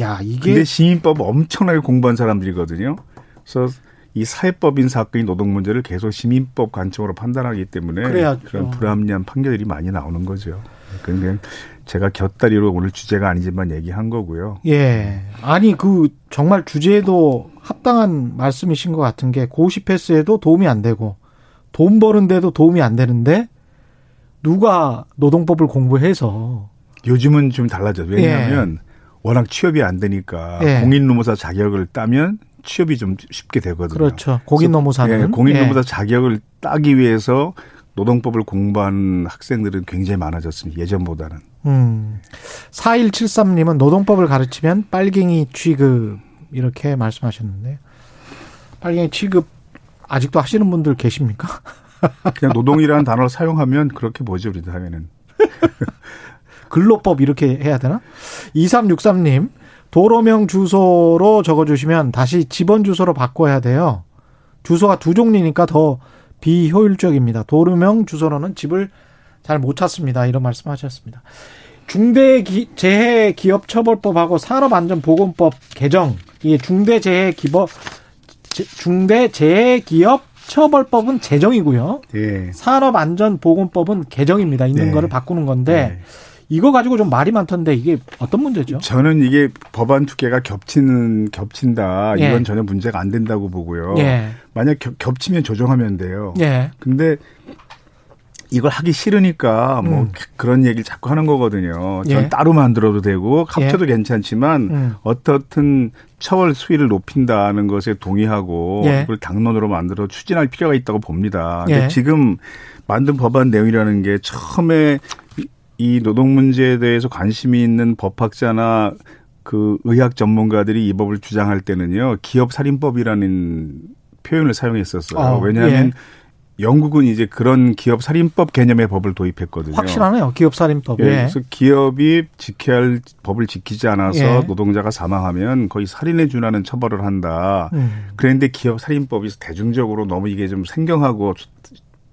야, 이게. 근데 시민법을 엄청나게 공부한 사람들이거든요. 그래서 이 사회법인 사건이 노동 문제를 계속 시민법 관점으로 판단하기 때문에 그래야죠. 그런 불합리한 판결이 많이 나오는 거죠. 그러니까 제가 곁다리로 오늘 주제가 아니지만 얘기한 거고요. 예. 아니 정말 주제에도 합당한 말씀이신 것 같은 게 고시 패스에도 도움이 안 되고 돈 버는데도 도움이 안 되는데 누가 노동법을 공부해서. 요즘은 좀 달라져요. 왜냐하면 예. 워낙 취업이 안 되니까 예. 공인노무사 자격을 따면 취업이 좀 쉽게 되거든요. 그렇죠. 공인노무사는. 예, 공인노무사 예. 자격을 따기 위해서 노동법을 공부한 학생들은 굉장히 많아졌습니다. 예전보다는. 4173님은 노동법을 가르치면 빨갱이 취급 이렇게 말씀하셨는데 빨갱이 취급 아직도 하시는 분들 계십니까? 그냥 노동이라는 단어를 사용하면 그렇게 보죠, 우리 사회는. 근로법 이렇게 해야 되나? 2363님, 도로명 주소로 적어주시면 다시 집원 주소로 바꿔야 돼요. 주소가 두 종류니까 더 비효율적입니다. 도로명 주소로는 집을 잘 못 찾습니다. 이런 말씀하셨습니다. 중대재해기업처벌법하고 산업안전보건법 개정, 이게 중대재해기업처벌법은 제정이고요. 예. 산업안전보건법은 개정입니다. 있는 거를 바꾸는 건데 이거 가지고 좀 말이 많던데 이게 어떤 문제죠? 저는 이게 법안 두께가 겹친다. 이건 전혀 문제가 안 된다고 보고요. 만약 겹치면 조정하면 돼요. 근데 이걸 하기 싫으니까 뭐 그런 얘기를 자꾸 하는 거거든요. 전 따로 만들어도 되고 합쳐도 괜찮지만 어떻든 처벌 수위를 높인다는 것에 동의하고 그걸 당론으로 만들어 추진할 필요가 있다고 봅니다. 근데 지금 만든 법안 내용이라는 게 처음에 이 노동 문제에 대해서 관심이 있는 법학자나 그 의학 전문가들이 이 법을 주장할 때는요, 기업 살인법이라는 표현을 사용했었어요. 왜냐하면 영국은 이제 그런 기업 살인법 개념의 법을 도입했거든요. 확실하네요, 기업 살인법. 예, 그래서 기업이 지켜야 할 법을 지키지 않아서 노동자가 사망하면 거의 살인에 준하는 처벌을 한다. 그런데 기업 살인법이 대중적으로 너무 이게 좀 생경하고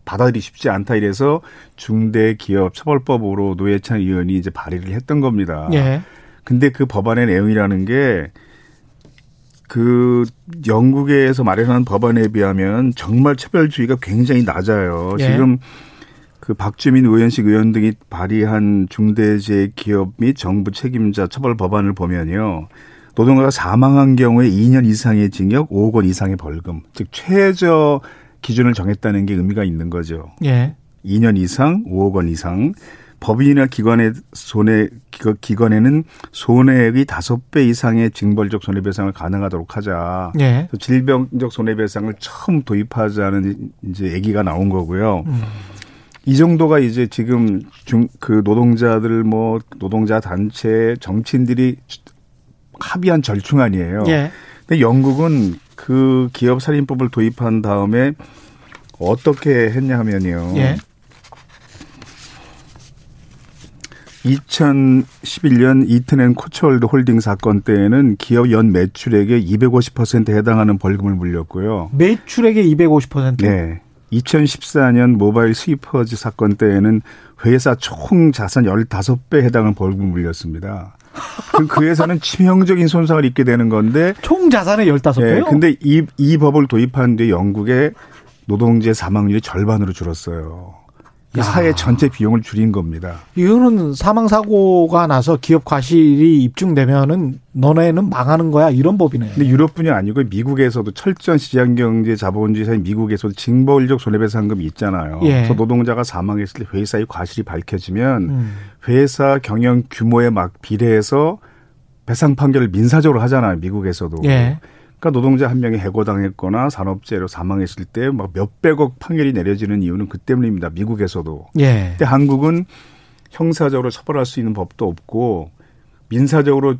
받아들이기 쉽지 않다 이래서 중대기업처벌법으로 노회찬 의원이 이제 발의를 했던 겁니다. 근데 그 법안의 내용이라는 게 그 영국에서 마련한 법안에 비하면 정말 차별주의가 굉장히 낮아요. 지금 그 박주민, 우현식 의원 등이 발의한 중대재해기업 및 정부 책임자 처벌 법안을 보면요, 노동자가 사망한 경우에 2년 이상의 징역, 5억 원 이상의 벌금, 즉 최저 기준을 정했다는 게 의미가 있는 거죠. 2년 이상, 5억 원 이상. 법인이나 기관의 기관에는 손해액이 5배 이상의 징벌적 손해배상을 가능하도록 하자. 질병적 손해배상을 처음 도입하자는 이제 얘기가 나온 거고요. 이 정도가 이제 지금 그 노동자들, 뭐 노동자 단체, 정치인들이 합의한 절충안이에요. 근데 영국은 그 기업 살인법을 도입한 다음에 어떻게 했냐 하면요. 2011년 이튼 앤 코츠월드 홀딩 사건 때에는 기업 연 매출액의 250%에 해당하는 벌금을 물렸고요. 매출액의 250%? 네. 2014년 모바일 스위퍼즈 사건 때에는 회사 총 자산 15배에 해당하는 벌금을 물렸습니다. 그 회사는 치명적인 손상을 입게 되는 건데. 총 자산의 15배요? 근데 이 법을 도입한 뒤 영국의 노동자 사망률이 절반으로 줄었어요. 사회 전체 비용을 줄인 겁니다. 이거는 사망사고가 나서 기업 과실이 입증되면은 너네는 망하는 거야, 이런 법이네요. 근데 유럽뿐이 아니고 미국에서도 철저한 시장경제 자본주의사인 미국에서도 징벌적 손해배상금이 있잖아요. 그래서 노동자가 사망했을 때 회사의 과실이 밝혀지면 회사 경영 규모에 막 비례해서 배상 판결을 민사적으로 하잖아요, 미국에서도. 그러니까 노동자 한 명이 해고당했거나 산업재해로 사망했을 때 막 몇백억 판결이 내려지는 이유는 그 때문입니다. 미국에서도. 근데 한국은 형사적으로 처벌할 수 있는 법도 없고 민사적으로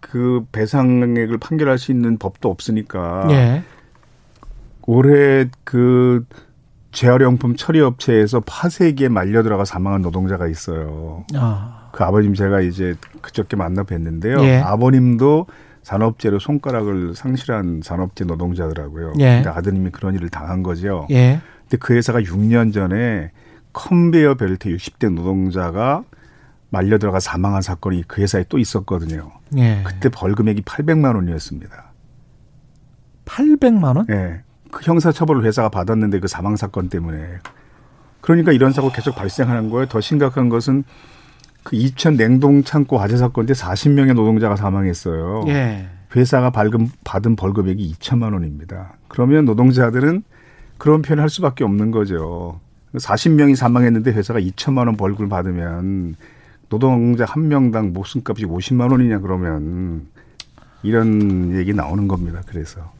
그 배상액을 판결할 수 있는 법도 없으니까 올해 그 재활용품 처리업체에서 파쇄기에 말려 들어가 사망한 노동자가 있어요. 그 아버님 제가 이제 그저께 만나 뵀는데요. 아버님도 산업재로 손가락을 상실한 산업재 노동자더라고요. 그러니까 아드님이 그런 일을 당한 거죠. 근데 그 회사가 6년 전에 컨베이어 벨트 60대 노동자가 말려 들어가 사망한 사건이 그 회사에 또 있었거든요. 그때 벌금액이 800만 원이었습니다. 800만 원? 그 형사처벌을 회사가 받았는데 그 사망 사건 때문에. 그러니까 이런 사고가 계속 발생하는 거예요. 더 심각한 것은 그 이천 냉동 창고 화재 사건 때 40명의 노동자가 사망했어요. 회사가 받은 벌금액이 2천만 원입니다. 그러면 노동자들은 그런 표현을 할 수밖에 없는 거죠. 40명이 사망했는데 회사가 2천만 원 벌금을 받으면 노동자 한 명당 목숨값이 50만 원이냐, 그러면 이런 얘기 나오는 겁니다. 그래서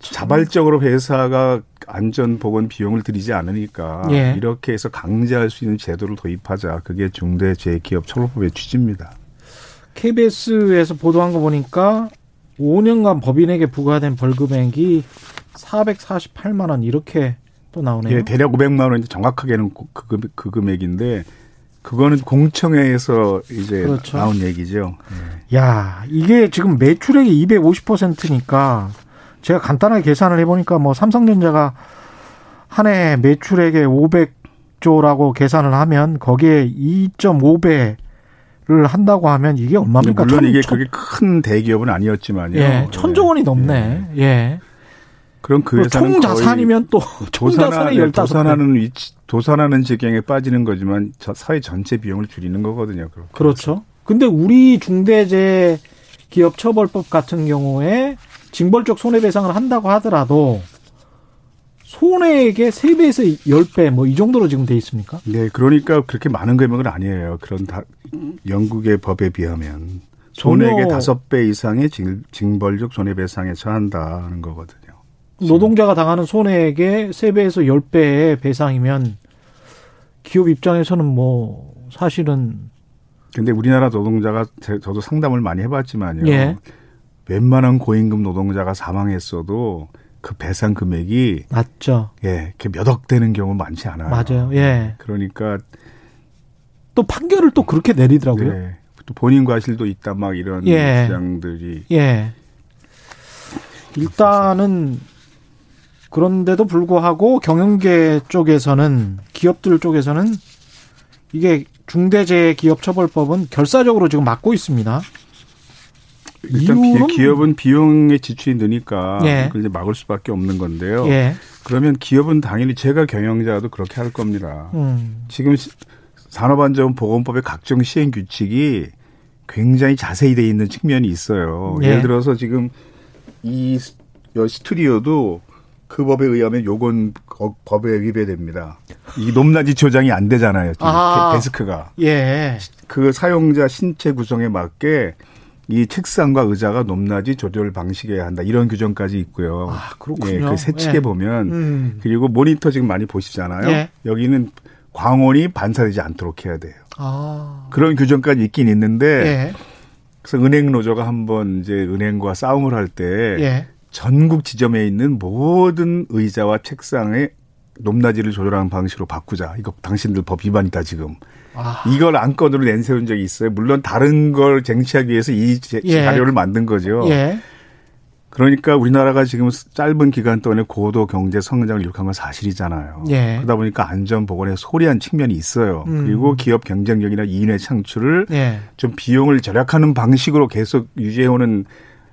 자발적으로 회사가 안전보건 비용을 들이지 않으니까 이렇게 해서 강제할 수 있는 제도를 도입하자. 그게 중대재해기업처벌법의 취지입니다. KBS에서 보도한 거 보니까 5년간 법인에게 부과된 벌금액이 448만 원 이렇게 또 나오네요. 예, 대략 500만 원 정확하게는 그 금액인데 그거는 공청회에서 이제 그렇죠. 나온 얘기죠. 예. 야, 이게 지금 매출액이 250%니까 제가 간단하게 계산을 해보니까 뭐 삼성전자가 한 해 매출액의 500조라고 계산을 하면 거기에 2.5배를 한다고 하면 이게 얼마입니까? 물론 이게 그게 큰 대기업은 아니었지만요. 예, 1,000조 원이 넘네. 예. 예. 그럼 그 회사는 총 자산이면 또 총 자산의 15배. 도산하는 지경에 빠지는 거지만 사회 전체 비용을 줄이는 거거든요. 그렇죠. 근데 우리 중대재해 기업 처벌법 같은 경우에 징벌적 손해배상을 한다고 하더라도 손해액의 3배에서 10배 뭐 이 정도로 지금 돼 있습니까? 네, 그러니까 그렇게 많은 금액은 아니에요. 그런 영국의 법에 비하면 손해액의 5배 이상의 징벌적 손해배상에 처한다는 거거든요. 노동자가 당하는 손해액의 3배에서 10배의 배상이면 기업 입장에서는 뭐 사실은. 근데 우리나라 노동자가 저도 상담을 많이 해봤지만요. 예. 웬만한 고임금 노동자가 사망했어도 그 배상 금액이 맞죠. 예, 몇억 되는 경우 많지 않아요. 맞아요. 예. 그러니까 또 판결을 또 그렇게 내리더라고요. 네. 또 본인 과실도 있다 막 이런 예. 주장들이. 예. 일단은 그런데도 불구하고 경영계 쪽에서는 기업들 쪽에서는 이게 중대재해기업처벌법은 결사적으로 지금 막고 있습니다. 일단 기업은 비용의 지출이 느니까 예. 그걸 이제 막을 수밖에 없는 건데요. 예. 그러면 기업은 당연히 제가 경영자도 그렇게 할 겁니다. 지금 산업안전보건법의 각종 시행 규칙이 굉장히 자세히 돼 있는 측면이 있어요. 예. 예를 들어서 지금 이 스튜디오도 그 법에 의하면 요건 법에 위배됩니다. 이 높낮이 조정이 안 되잖아요. 아, 데스크가. 예. 그 사용자 신체 구성에 맞게 이 책상과 의자가 높낮이 조절 방식이어야 한다. 이런 규정까지 있고요. 아, 그렇군요. 예, 그 세칙에 예. 보면. 그리고 모니터 지금 많이 보시잖아요. 예. 여기는 광원이 반사되지 않도록 해야 돼요. 아. 그런 규정까지 있긴 있는데. 예. 그래서 은행 노조가 한번 이제 은행과 싸움을 할 때 예. 전국 지점에 있는 모든 의자와 책상의 높낮이를 조절하는 방식으로 바꾸자. 이거 당신들 법 위반이다 지금. 아. 이걸 안건으로 내세운 적이 있어요. 물론 다른 걸 쟁취하기 위해서 이 예. 자료를 만든 거죠. 예. 그러니까 우리나라가 지금 짧은 기간 동안에 고도 경제 성장을 이룩한 건 사실이잖아요. 예. 그러다 보니까 안전보건에 소홀한 측면이 있어요. 그리고 기업 경쟁력이나 이윤의 창출을 예. 좀 비용을 절약하는 방식으로 계속 유지해오는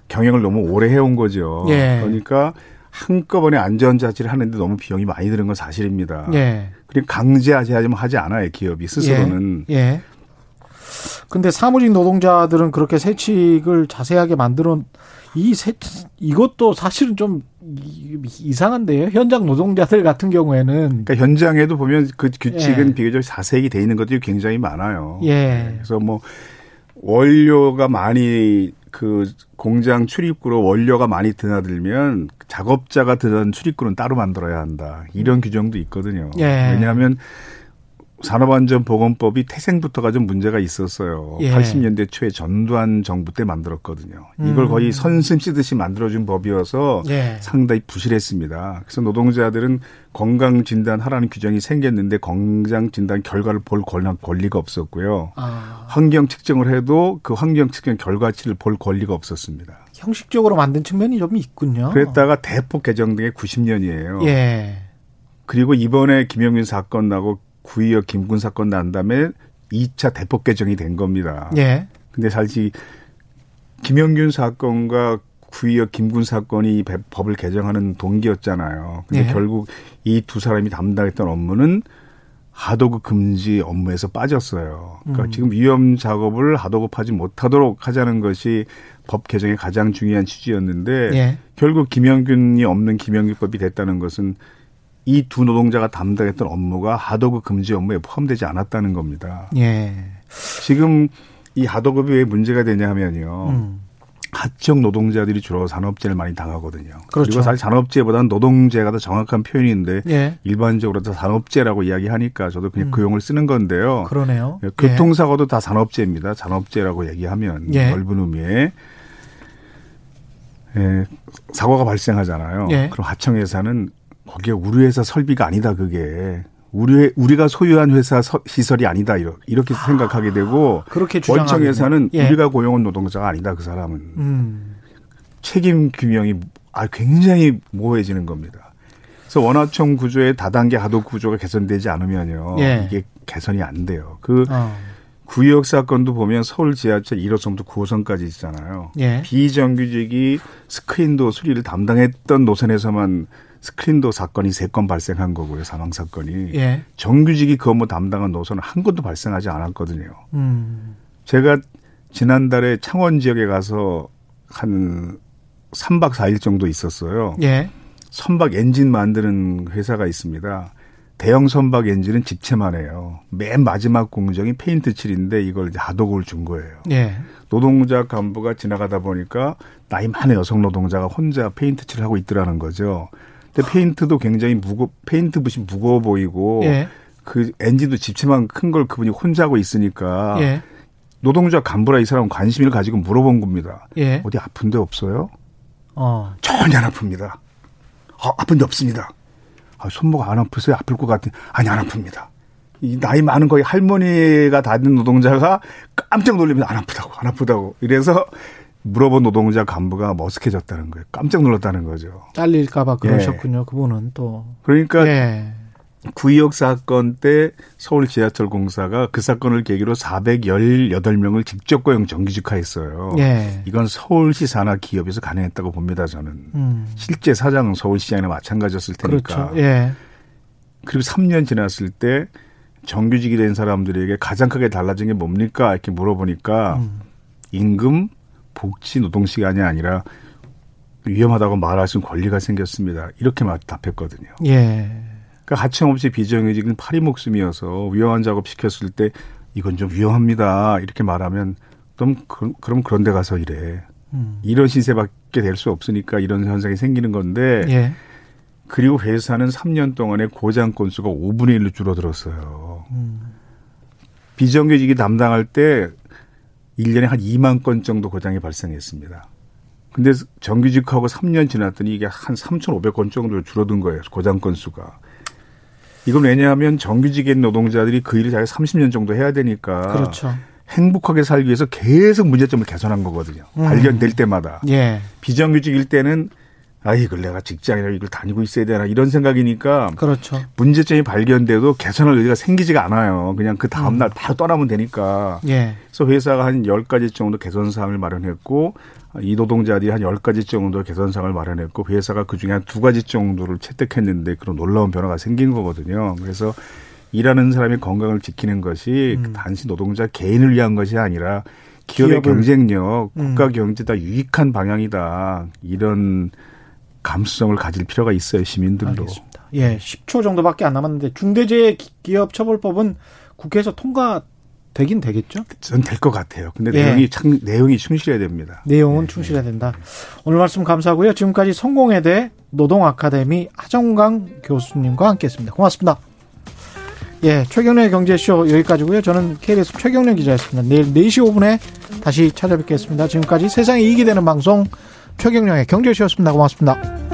경영을 너무 오래 해온 거죠. 예. 그러니까 한꺼번에 안전자치를 하는데 너무 비용이 많이 드는 건 사실입니다. 예. 그리고 강제하지 않아요. 기업이 스스로는. 예. 예. 근데 사무직 노동자들은 그렇게 세칙을 자세하게 이것도 사실은 좀 이상한데요. 현장 노동자들 같은 경우에는. 그러니까 현장에도 보면 그 규칙은 예. 비교적 자세히 돼 있는 것들이 굉장히 많아요. 예. 그래서 뭐 원료가 많이 그 공장 출입구로 원료가 많이 드나들면 작업자가 드나든 출입구는 따로 만들어야 한다. 이런 규정도 있거든요. 예. 왜냐하면 산업안전보건법이 태생부터가 좀 문제가 있었어요. 예. 80년대 초에 전두환 정부 때 만들었거든요. 이걸 거의 선심 쓰듯이 만들어준 법이어서 예. 상당히 부실했습니다. 그래서 노동자들은 건강진단하라는 규정이 생겼는데 건강진단 결과를 볼 권리가 없었고요. 아. 환경측정을 해도 그 환경측정 결과치를 볼 권리가 없었습니다. 형식적으로 만든 측면이 좀 있군요. 그랬다가 대폭 개정된 게 90년이에요. 예. 그리고 이번에 김용민 사건 나고 9.25 김군 사건 난 다음에 2차 대폭 개정이 된 겁니다. 예. 근데 사실 김영균 사건과 9.25 김군 사건이 법을 개정하는 동기였잖아요. 근데 예. 결국 이 두 사람이 담당했던 업무는 하도급 금지 업무에서 빠졌어요. 그러니까 지금 위험 작업을 하도급하지 못하도록 하자는 것이 법 개정의 가장 중요한 취지였는데 예. 결국 김영균이 없는 김영균법이 됐다는 것은 이 두 노동자가 담당했던 업무가 하도급 금지 업무에 포함되지 않았다는 겁니다. 예. 지금 이 하도급이 왜 문제가 되냐 하면요. 하청 노동자들이 주로 산업재해를 많이 당하거든요. 그렇죠. 그리고 사실 산업재해보다는 노동재해가 더 정확한 표현인데 예. 일반적으로 다 산업재해라고 이야기하니까 저도 그냥 그 용을 쓰는 건데요. 그러네요. 예. 교통사고도 다 산업재해입니다. 산업재해라고 얘기하면 예. 넓은 의미에. 예, 사고가 발생하잖아요. 예. 그럼 하청 회사는 거기에 우리 회사 설비가 아니다, 그게. 우리가 소유한 회사 시설이 아니다, 이렇게 생각하게 되고. 그렇게 주장하는. 원청 회사는 예. 우리가 고용한 노동자가 아니다, 그 사람은. 책임 규명이 굉장히 모호해지는 겁니다. 그래서 원하청 구조의 다단계 하도 구조가 개선되지 않으면요. 예. 이게 개선이 안 돼요. 구역 사건도 보면 서울 지하철 1호선부터 9호선까지 있잖아요. 예. 비정규직이 스크린도 수리를 담당했던 노선에서만 스크린도 사건이 3건 발생한 거고요. 사망 사건이. 예. 정규직이 그 업무 담당한 노선은 한 건도 발생하지 않았거든요. 제가 지난달에 창원 지역에 가서 한 3박 4일 정도 있었어요. 예. 선박 엔진 만드는 회사가 있습니다. 대형 선박 엔진은 집체만 해요. 맨 마지막 공정이 페인트 칠인데 이걸 이제 하도급을 준 거예요. 예. 노동자 간부가 지나가다 보니까 나이 많은 여성 노동자가 혼자 페인트 칠을 하고 있더라는 거죠. 근데 페인트도 굉장히 페인트 붓이 무거워 보이고 예. 그 엔진도 집체만 큰 걸 그분이 혼자 하고 있으니까 예. 노동자 간부라 이 사람은 관심을 가지고 물어본 겁니다. 예. 어디 아픈 데 없어요? 전혀 안 아픕니다. 아픈 데 없습니다. 손목 안 아프세요? 아플 것 같은. 아니, 안 아픕니다. 이 나이 많은 거의 할머니가 다 된 노동자가 깜짝 놀랍니다. 안 아프다고. 이래서 물어본 노동자 간부가 머쓱해졌다는 거예요. 깜짝 놀랐다는 거죠. 잘릴까봐 그러셨군요. 예. 그분은 또. 그러니까 예. 9.26 사건 때 서울 지하철 공사가 그 사건을 계기로 418명을 직접 고용 정규직화했어요. 예. 이건 서울시 산하 기업에서 가능했다고 봅니다. 저는. 실제 사장은 서울시장이나 마찬가지였을 테니까. 그렇죠. 예. 그리고 3년 지났을 때 정규직이 된 사람들에게 가장 크게 달라진 게 뭡니까? 이렇게 물어보니까 임금, 복지, 노동시간이 아니라 위험하다고 말할 수 있는 권리가 생겼습니다. 이렇게 답했거든요. 예. 그러니까 하청업체 비정규직은 파리 목숨이어서 위험한 작업 시켰을 때 이건 좀 위험합니다. 이렇게 말하면 그럼 그런 데 가서 일해. 이런 시세밖에 될 수 없으니까 이런 현상이 생기는 건데 예. 그리고 회사는 3년 동안에 고장 건수가 5분의 1로 줄어들었어요. 비정규직이 담당할 때 1년에 한 2만 건 정도 고장이 발생했습니다. 근데 정규직하고 3년 지났더니 이게 한 3,500건 정도 줄어든 거예요. 고장 건수가. 이건 왜냐하면 정규직인 노동자들이 그 일을 자기가 30년 정도 해야 되니까 그렇죠. 행복하게 살기 위해서 계속 문제점을 개선한 거거든요. 발견될 때마다. 예. 비정규직일 때는 이걸 내가 직장이라 이걸 다니고 있어야 되나 이런 생각이니까 그렇죠. 문제점이 발견돼도 개선할 의지가 생기지가 않아요. 그냥 그 다음 날 바로 떠나면 되니까. 예. 그래서 회사가 한 10가지 정도 개선 사항을 마련했고 이 노동자들이 한 10가지 정도 개선 사항을 마련했고 회사가 그중에 한 2가지 정도를 채택했는데 그런 놀라운 변화가 생긴 거거든요. 그래서 일하는 사람의 건강을 지키는 것이 단지 노동자 개인을 위한 것이 아니라 기업의 경쟁력, 국가 경제 다 유익한 방향이다. 이런 감수성을 가질 필요가 있어요. 시민들도. 알겠습니다. 예, 10초 정도밖에 안 남았는데 중대재해기업처벌법은 국회에서 통과되긴 되겠죠? 전 될 것 같아요. 근데 예. 내용이 충실해야 됩니다. 내용은 네. 충실해야 된다. 오늘 말씀 감사하고요. 지금까지 성공회대 노동아카데미 하종강 교수님과 함께했습니다. 고맙습니다. 예, 최경련의 경제쇼 여기까지고요. 저는 KBS 최경련 기자였습니다. 내일 4시 5분에 다시 찾아뵙겠습니다. 지금까지 세상에 이익이 되는 방송 최경영의 경제쇼였습니다. 고맙습니다.